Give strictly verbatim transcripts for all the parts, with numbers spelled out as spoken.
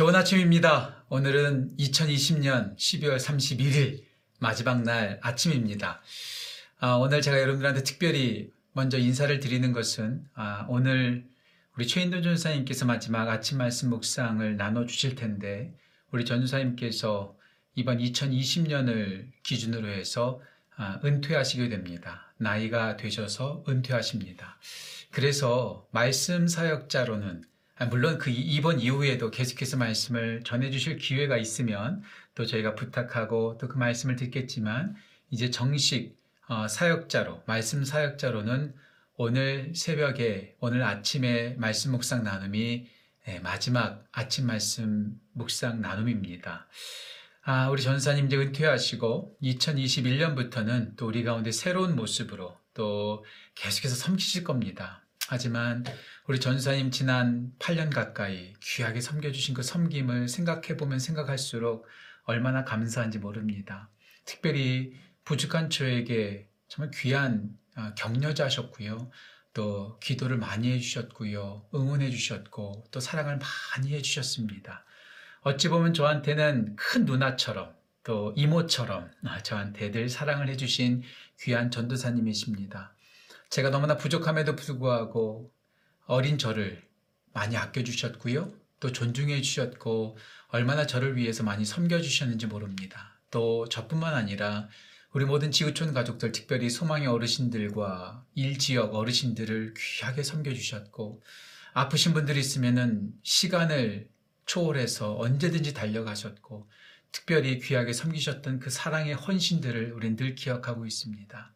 좋은 아침입니다. 오늘은 이천이십 년 십이월 삼십일일 마지막 날 아침입니다. 아, 오늘 제가 여러분들한테 특별히 먼저 인사를 드리는 것은 아, 오늘 우리 최인돈 전사님께서 마지막 아침 말씀 묵상을 나눠주실 텐데 우리 전사님께서 이번 이천이십 년을 기준으로 해서 아, 은퇴하시게 됩니다. 나이가 되셔서 은퇴하십니다. 그래서 말씀 사역자로는 물론 그 이번 이후에도 계속해서 말씀을 전해주실 기회가 있으면 또 저희가 부탁하고 또 그 말씀을 듣겠지만 이제 정식 사역자로, 말씀 사역자로는 오늘 새벽에, 오늘 아침에 말씀 묵상 나눔이 마지막 아침 말씀 묵상 나눔입니다. 아, 우리 전사님 이제 은퇴하시고 이천이십일 년부터는 또 우리 가운데 새로운 모습으로 또 계속해서 섬기실 겁니다. 하지만 우리 전사님 지난 팔 년 가까이 귀하게 섬겨주신 그 섬김을 생각해보면 생각할수록 얼마나 감사한지 모릅니다. 특별히 부족한 저에게 정말 귀한 격려자셨고요. 또 기도를 많이 해주셨고요. 응원해 주셨고 또 사랑을 많이 해주셨습니다. 어찌 보면 저한테는 큰 누나처럼 또 이모처럼 저한테 늘 사랑을 해주신 귀한 전도사님이십니다. 제가 너무나 부족함에도 불구하고 어린 저를 많이 아껴주셨고요. 또 존중해 주셨고 얼마나 저를 위해서 많이 섬겨주셨는지 모릅니다. 또 저뿐만 아니라 우리 모든 지구촌 가족들, 특별히 소망의 어르신들과 일지역 어르신들을 귀하게 섬겨주셨고 아프신 분들이 있으면은 시간을 초월해서 언제든지 달려가셨고 특별히 귀하게 섬기셨던 그 사랑의 헌신들을 우린 늘 기억하고 있습니다.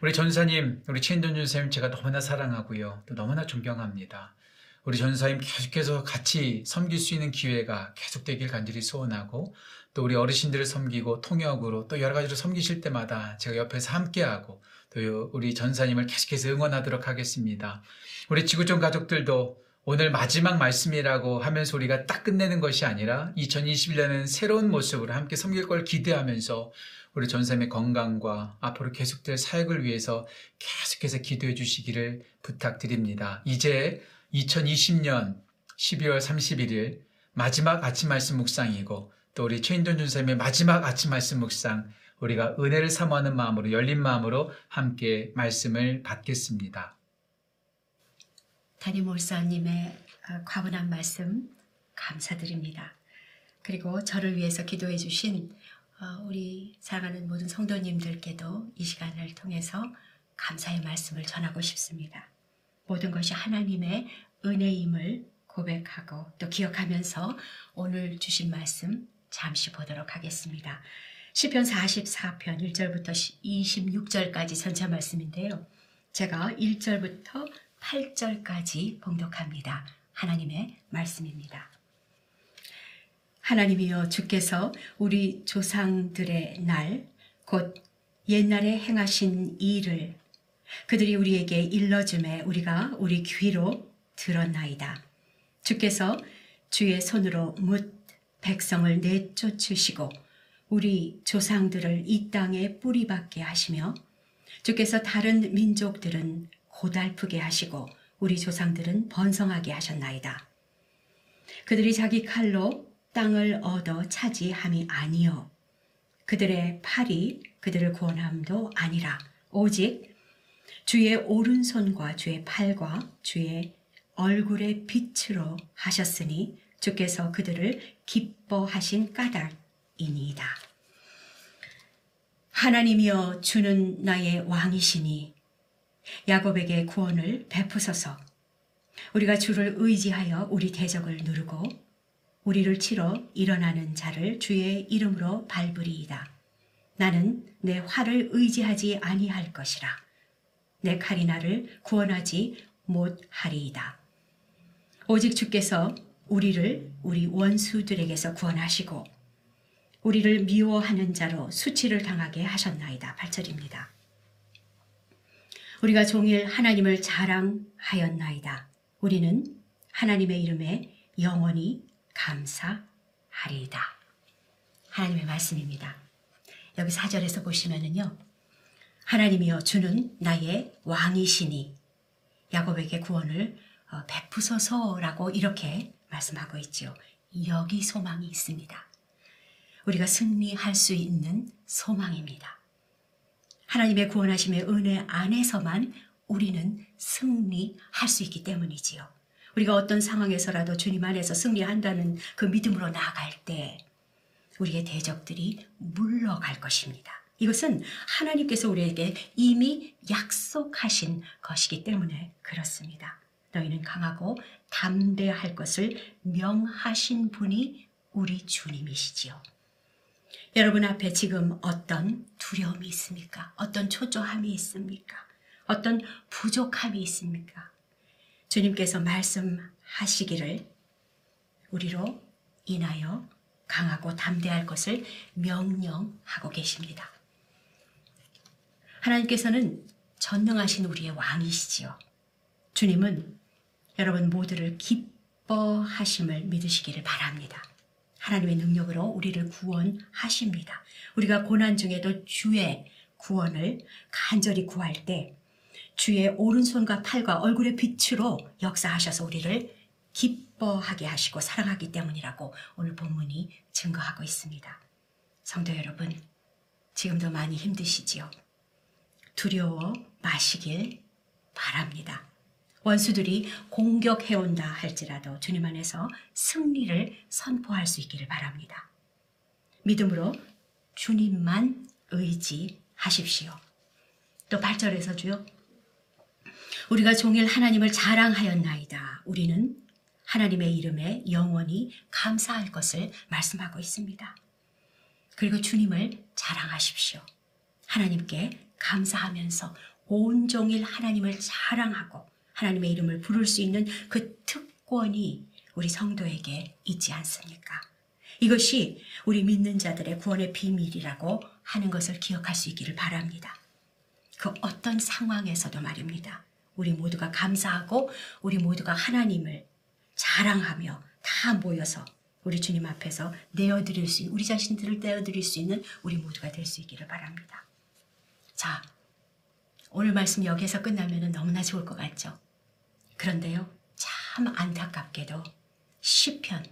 우리 전사님, 우리 최인돈 전사님 제가 너무나 사랑하고요. 또 너무나 존경합니다. 우리 전사님 계속해서 같이 섬길 수 있는 기회가 계속되길 간절히 소원하고 또 우리 어르신들을 섬기고 통역으로 또 여러 가지로 섬기실 때마다 제가 옆에서 함께하고 또 우리 전사님을 계속해서 응원하도록 하겠습니다. 우리 지구촌 가족들도 오늘 마지막 말씀이라고 하면서 우리가 딱 끝내는 것이 아니라 이천이십 년에는 새로운 모습으로 함께 섬길 걸 기대하면서 우리 전사님의 건강과 앞으로 계속될 사역을 위해서 계속해서 기도해 주시기를 부탁드립니다. 이제 이천이십 년 십이월 삼십일일 마지막 아침 말씀 묵상이고 또 우리 최인돈 전사님의 마지막 아침 말씀 묵상, 우리가 은혜를 사모하는 마음으로, 열린 마음으로 함께 말씀을 받겠습니다. 담임 목사님의 과분한 말씀 감사드립니다. 그리고 저를 위해서 기도해 주신 우리 사랑하는 모든 성도님들께도 이 시간을 통해서 감사의 말씀을 전하고 싶습니다. 모든 것이 하나님의 은혜임을 고백하고 또 기억하면서 오늘 주신 말씀 잠시 보도록 하겠습니다. 시편 사십사 편 일 절부터 이십육 절까지 전체 말씀인데요. 제가 일 절부터 팔 절까지 봉독합니다. 하나님의 말씀입니다. 하나님이여, 주께서 우리 조상들의 날, 곧 옛날에 행하신 일을 그들이 우리에게 일러줌에 우리가 우리 귀로 들었나이다. 주께서 주의 손으로 뭇 백성을 내쫓으시고 우리 조상들을 이 땅에 뿌리박게 하시며 주께서 다른 민족들은 고달프게 하시고 우리 조상들은 번성하게 하셨나이다. 그들이 자기 칼로 땅을 얻어 차지함이 아니요 그들의 팔이 그들을 구원함도 아니라 오직 주의 오른손과 주의 팔과 주의 얼굴의 빛으로 하셨으니 주께서 그들을 기뻐하신 까닭이니이다. 하나님이여, 주는 나의 왕이시니 야곱에게 구원을 베푸소서. 우리가 주를 의지하여 우리 대적을 누르고 우리를 치러 일어나는 자를 주의 이름으로 밟으리이다. 나는 내 활을 의지하지 아니할 것이라. 내 칼이 나를 구원하지 못하리이다. 오직 주께서 우리를 우리 원수들에게서 구원하시고 우리를 미워하는 자로 수치를 당하게 하셨나이다. 팔 절입니다. 우리가 종일 하나님을 자랑하였나이다. 우리는 하나님의 이름에 영원히 감사하리이다. 하나님의 말씀입니다. 여기 사 절에서 보시면은요, 하나님이여, 주는 나의 왕이시니 야곱에게 구원을 베푸소서라고 이렇게 말씀하고 있지요. 여기 소망이 있습니다. 우리가 승리할 수 있는 소망입니다. 하나님의 구원하심의 은혜 안에서만 우리는 승리할 수 있기 때문이지요. 우리가 어떤 상황에서라도 주님 안에서 승리한다는 그 믿음으로 나아갈 때 우리의 대적들이 물러갈 것입니다. 이것은 하나님께서 우리에게 이미 약속하신 것이기 때문에 그렇습니다. 너희는 강하고 담대할 것을 명하신 분이 우리 주님이시지요. 여러분 앞에 지금 어떤 두려움이 있습니까? 어떤 초조함이 있습니까? 어떤 부족함이 있습니까? 주님께서 말씀하시기를 우리로 인하여 강하고 담대할 것을 명령하고 계십니다. 하나님께서는 전능하신 우리의 왕이시지요. 주님은 여러분 모두를 기뻐하심을 믿으시기를 바랍니다. 하나님의 능력으로 우리를 구원하십니다. 우리가 고난 중에도 주의 구원을 간절히 구할 때 주의 오른손과 팔과 얼굴의 빛으로 역사하셔서 우리를 기뻐하게 하시고 사랑하기 때문이라고 오늘 본문이 증거하고 있습니다. 성도 여러분, 지금도 많이 힘드시지요? 두려워 마시길 바랍니다. 원수들이 공격해온다 할지라도 주님 안에서 승리를 선포할 수 있기를 바랍니다. 믿음으로 주님만 의지하십시오. 또 팔 절에서 주요. 우리가 종일 하나님을 자랑하였나이다. 우리는 하나님의 이름에 영원히 감사할 것을 말씀하고 있습니다. 그리고 주님을 자랑하십시오. 하나님께 감사하면서 온종일 하나님을 자랑하고 하나님의 이름을 부를 수 있는 그 특권이 우리 성도에게 있지 않습니까? 이것이 우리 믿는 자들의 구원의 비밀이라고 하는 것을 기억할 수 있기를 바랍니다. 그 어떤 상황에서도 말입니다. 우리 모두가 감사하고 우리 모두가 하나님을 자랑하며 다 모여서 우리 주님 앞에서 내어드릴 수 있는, 우리 자신들을 내어드릴 수 있는 우리 모두가 될 수 있기를 바랍니다. 자, 오늘 말씀 여기에서 끝나면 너무나 좋을 것 같죠? 그런데요, 참 안타깝게도 시편,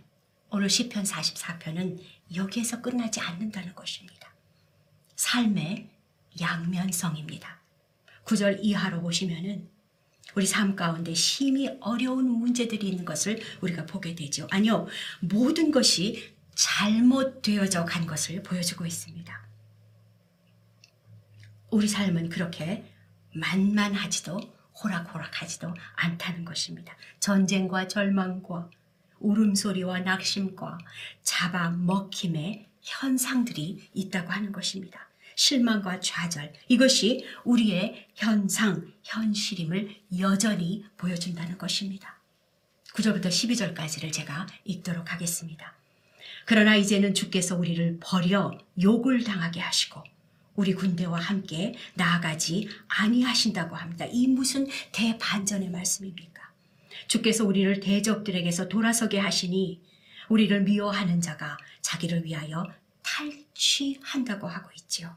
오늘 시편 사십사 편은 여기에서 끝나지 않는다는 것입니다. 삶의 양면성입니다. 구 절 이하로 보시면은 우리 삶 가운데 심히 어려운 문제들이 있는 것을 우리가 보게 되죠. 아니요, 모든 것이 잘못되어져 간 것을 보여주고 있습니다. 우리 삶은 그렇게 만만하지도 호락호락하지도 않다는 것입니다. 전쟁과 절망과 울음소리와 낙심과 잡아먹힘의 현상들이 있다고 하는 것입니다. 실망과 좌절, 이것이 우리의 현상, 현실임을 여전히 보여준다는 것입니다. 구 절부터 십이 절까지를 제가 읽도록 하겠습니다. 그러나 이제는 주께서 우리를 버려 욕을 당하게 하시고 우리 군대와 함께 나아가지 아니하신다고 합니다. 이 무슨 대반전의 말씀입니까? 주께서 우리를 대적들에게서 돌아서게 하시니 우리를 미워하는 자가 자기를 위하여 탈취한다고 하고 있지요.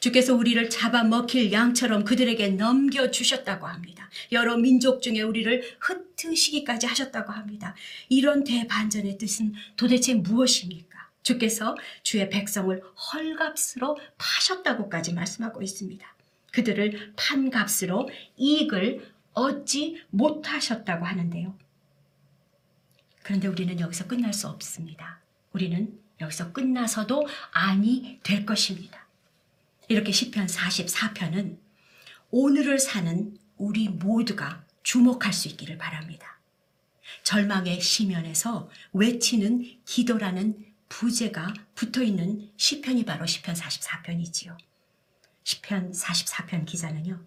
주께서 우리를 잡아먹힐 양처럼 그들에게 넘겨주셨다고 합니다. 여러 민족 중에 우리를 흩으시기까지 하셨다고 합니다. 이런 대반전의 뜻은 도대체 무엇입니까? 주께서 주의 백성을 헐값으로 파셨다고까지 말씀하고 있습니다. 그들을 판값으로 이익을 얻지 못하셨다고 하는데요. 그런데 우리는 여기서 끝날 수 없습니다. 우리는 여기서 끝나서도 아니 될 것입니다. 이렇게 시편 사십사 편은 오늘을 사는 우리 모두가 주목할 수 있기를 바랍니다. 절망의 시면에서 외치는 기도라는 부제가 붙어있는 시편이 바로 시편 사십사 편이지요. 시편 사십사 편 기자는요,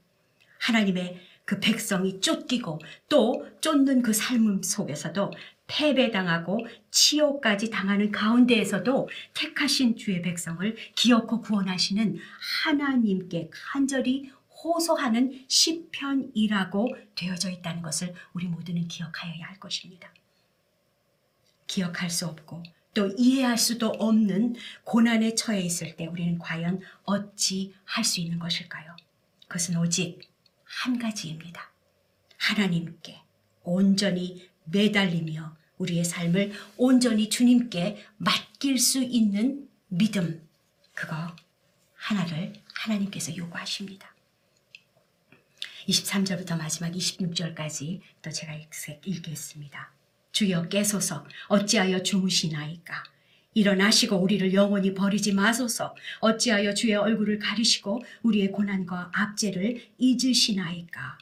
하나님의 그 백성이 쫓기고 또 쫓는 그 삶 속에서도 패배당하고 치욕까지 당하는 가운데에서도 택하신 주의 백성을 기어코 구원하시는 하나님께 간절히 호소하는 시편이라고 되어져 있다는 것을 우리 모두는 기억하여야 할 것입니다. 기억할 수 없고 또 이해할 수도 없는 고난에 처해 있을 때 우리는 과연 어찌 할 수 있는 것일까요? 그것은 오직 한 가지입니다. 하나님께 온전히 매달리며 우리의 삶을 온전히 주님께 맡길 수 있는 믿음, 그거 하나를 하나님께서 요구하십니다. 이십삼 절부터 마지막 이십육 절까지 또 제가 읽겠습니다. 주여 깨소서, 어찌하여 주무시나이까? 일어나시고 우리를 영원히 버리지 마소서. 어찌하여 주의 얼굴을 가리시고 우리의 고난과 압제를 잊으시나이까?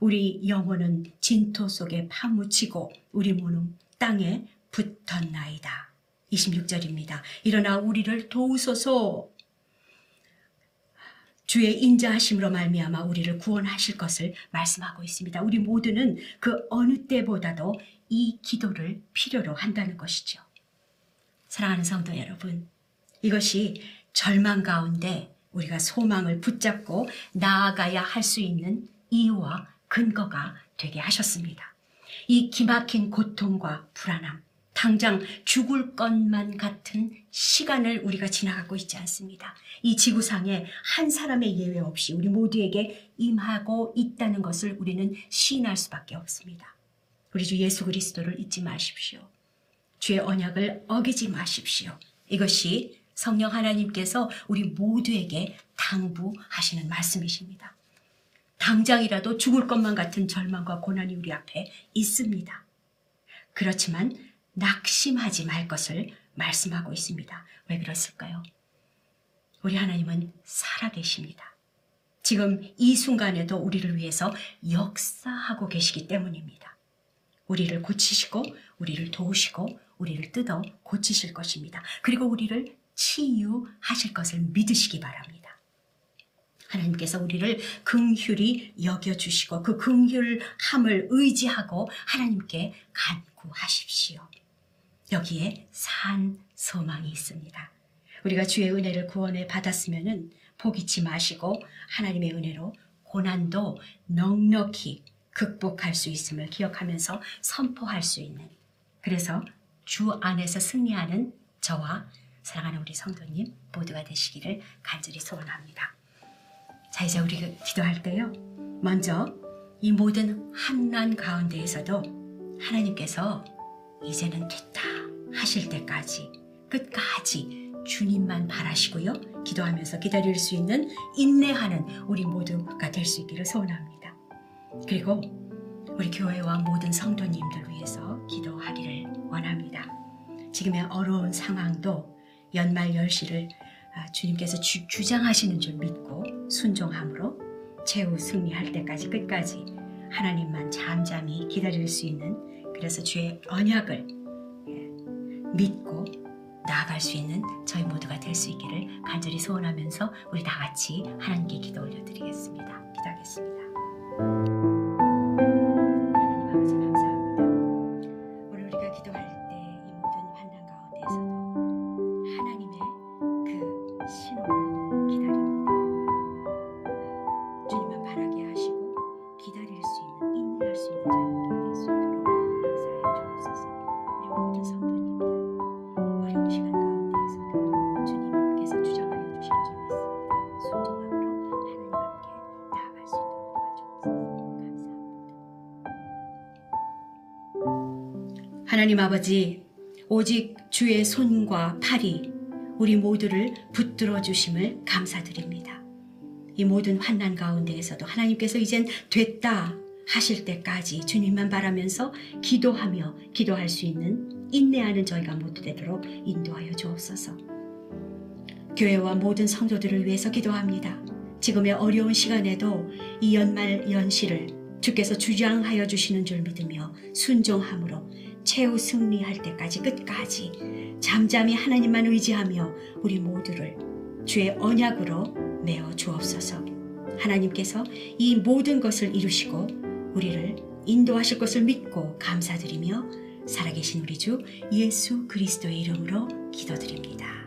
우리 영혼은 진토 속에 파묻히고 우리 몸은 땅에 붙었나이다. 이십육 절입니다. 일어나 우리를 도우소서. 주의 인자하심으로 말미암아 우리를 구원하실 것을 말씀하고 있습니다. 우리 모두는 그 어느 때보다도 이 기도를 필요로 한다는 것이죠. 사랑하는 성도 여러분, 이것이 절망 가운데 우리가 소망을 붙잡고 나아가야 할 수 있는 이유와 근거가 되게 하셨습니다. 이 기막힌 고통과 불안함, 당장 죽을 것만 같은 시간을 우리가 지나가고 있지 않습니다. 이 지구상에 한 사람의 예외 없이 우리 모두에게 임하고 있다는 것을 우리는 시인할 수밖에 없습니다. 우리 주 예수 그리스도를 잊지 마십시오. 주의 언약을 어기지 마십시오. 이것이 성령 하나님께서 우리 모두에게 당부하시는 말씀이십니다. 당장이라도 죽을 것만 같은 절망과 고난이 우리 앞에 있습니다. 그렇지만 낙심하지 말 것을 말씀하고 있습니다. 왜 그랬을까요? 우리 하나님은 살아계십니다. 지금 이 순간에도 우리를 위해서 역사하고 계시기 때문입니다. 우리를 고치시고 우리를 도우시고 우리를 뜯어 고치실 것입니다. 그리고 우리를 치유하실 것을 믿으시기 바랍니다. 하나님께서 우리를 긍휼히 여겨주시고 그 긍휼함을 의지하고 하나님께 간구하십시오. 여기에 산 소망이 있습니다. 우리가 주의 은혜를 구원해 받았으면은 포기치 마시고 하나님의 은혜로 고난도 넉넉히 극복할 수 있음을 기억하면서 선포할 수 있는, 그래서 주 안에서 승리하는 저와 사랑하는 우리 성도님 모두가 되시기를 간절히 소원합니다. 자, 이제 우리가 기도할 때요, 먼저 이 모든 환난 가운데에서도 하나님께서 이제는 됐다 하실 때까지 끝까지 주님만 바라시고요, 기도하면서 기다릴 수 있는 인내하는 우리 모두가 될 수 있기를 소원합니다. 그리고 우리 교회와 모든 성도님들 위해서 기도하기를 원합니다. 지금의 어려운 상황도 연말 열 시를 주님께서 주, 주장하시는 줄 믿고 순종함으로 최후 승리할 때까지 끝까지 하나님만 잠잠히 기다릴 수 있는, 그래서 주의 언약을 믿고 나아갈 수 있는 저희 모두가 될 수 있기를 간절히 소원하면서 우리 다 같이 하나님께 기도 올려드리겠습니다. 기도하겠습니다. 하나님 아버지 감사합니다. 오늘 우리가 기도할 때 이 모든 환난 가운데에서도 하나님의 그 신호를 기다립니다. 주님만 바라게 하시고 기다릴 수 있는, 인내할 수 있는 자유가 될 수 있도록 역사해 주옵소서. 우리 모든 성도님들 어려운 시간 가운데에서도 주님께서 주장하여 주실 줄 믿습니다. 순종함으로 하나님 앞에 나아갈 수 있도록 도와주옵소서. 감사합니다. 하나님 아버지, 오직 주의 손과 팔이 우리 모두를 붙들어 주심을 감사드립니다. 이 모든 환난 가운데에서도 하나님께서 이젠 됐다 하실 때까지 주님만 바라면서 기도하며 기도할 수 있는 인내하는 저희가 모두 되도록 인도하여 주옵소서. 교회와 모든 성도들을 위해서 기도합니다. 지금의 어려운 시간에도 이 연말 연시를 주께서 주장하여 주시는 줄 믿으며 순종함으로 최후 승리할 때까지 끝까지 잠잠히 하나님만 의지하며 우리 모두를 주의 언약으로 메어 주옵소서. 하나님께서 이 모든 것을 이루시고 우리를 인도하실 것을 믿고 감사드리며 살아계신 우리 주 예수 그리스도의 이름으로 기도드립니다.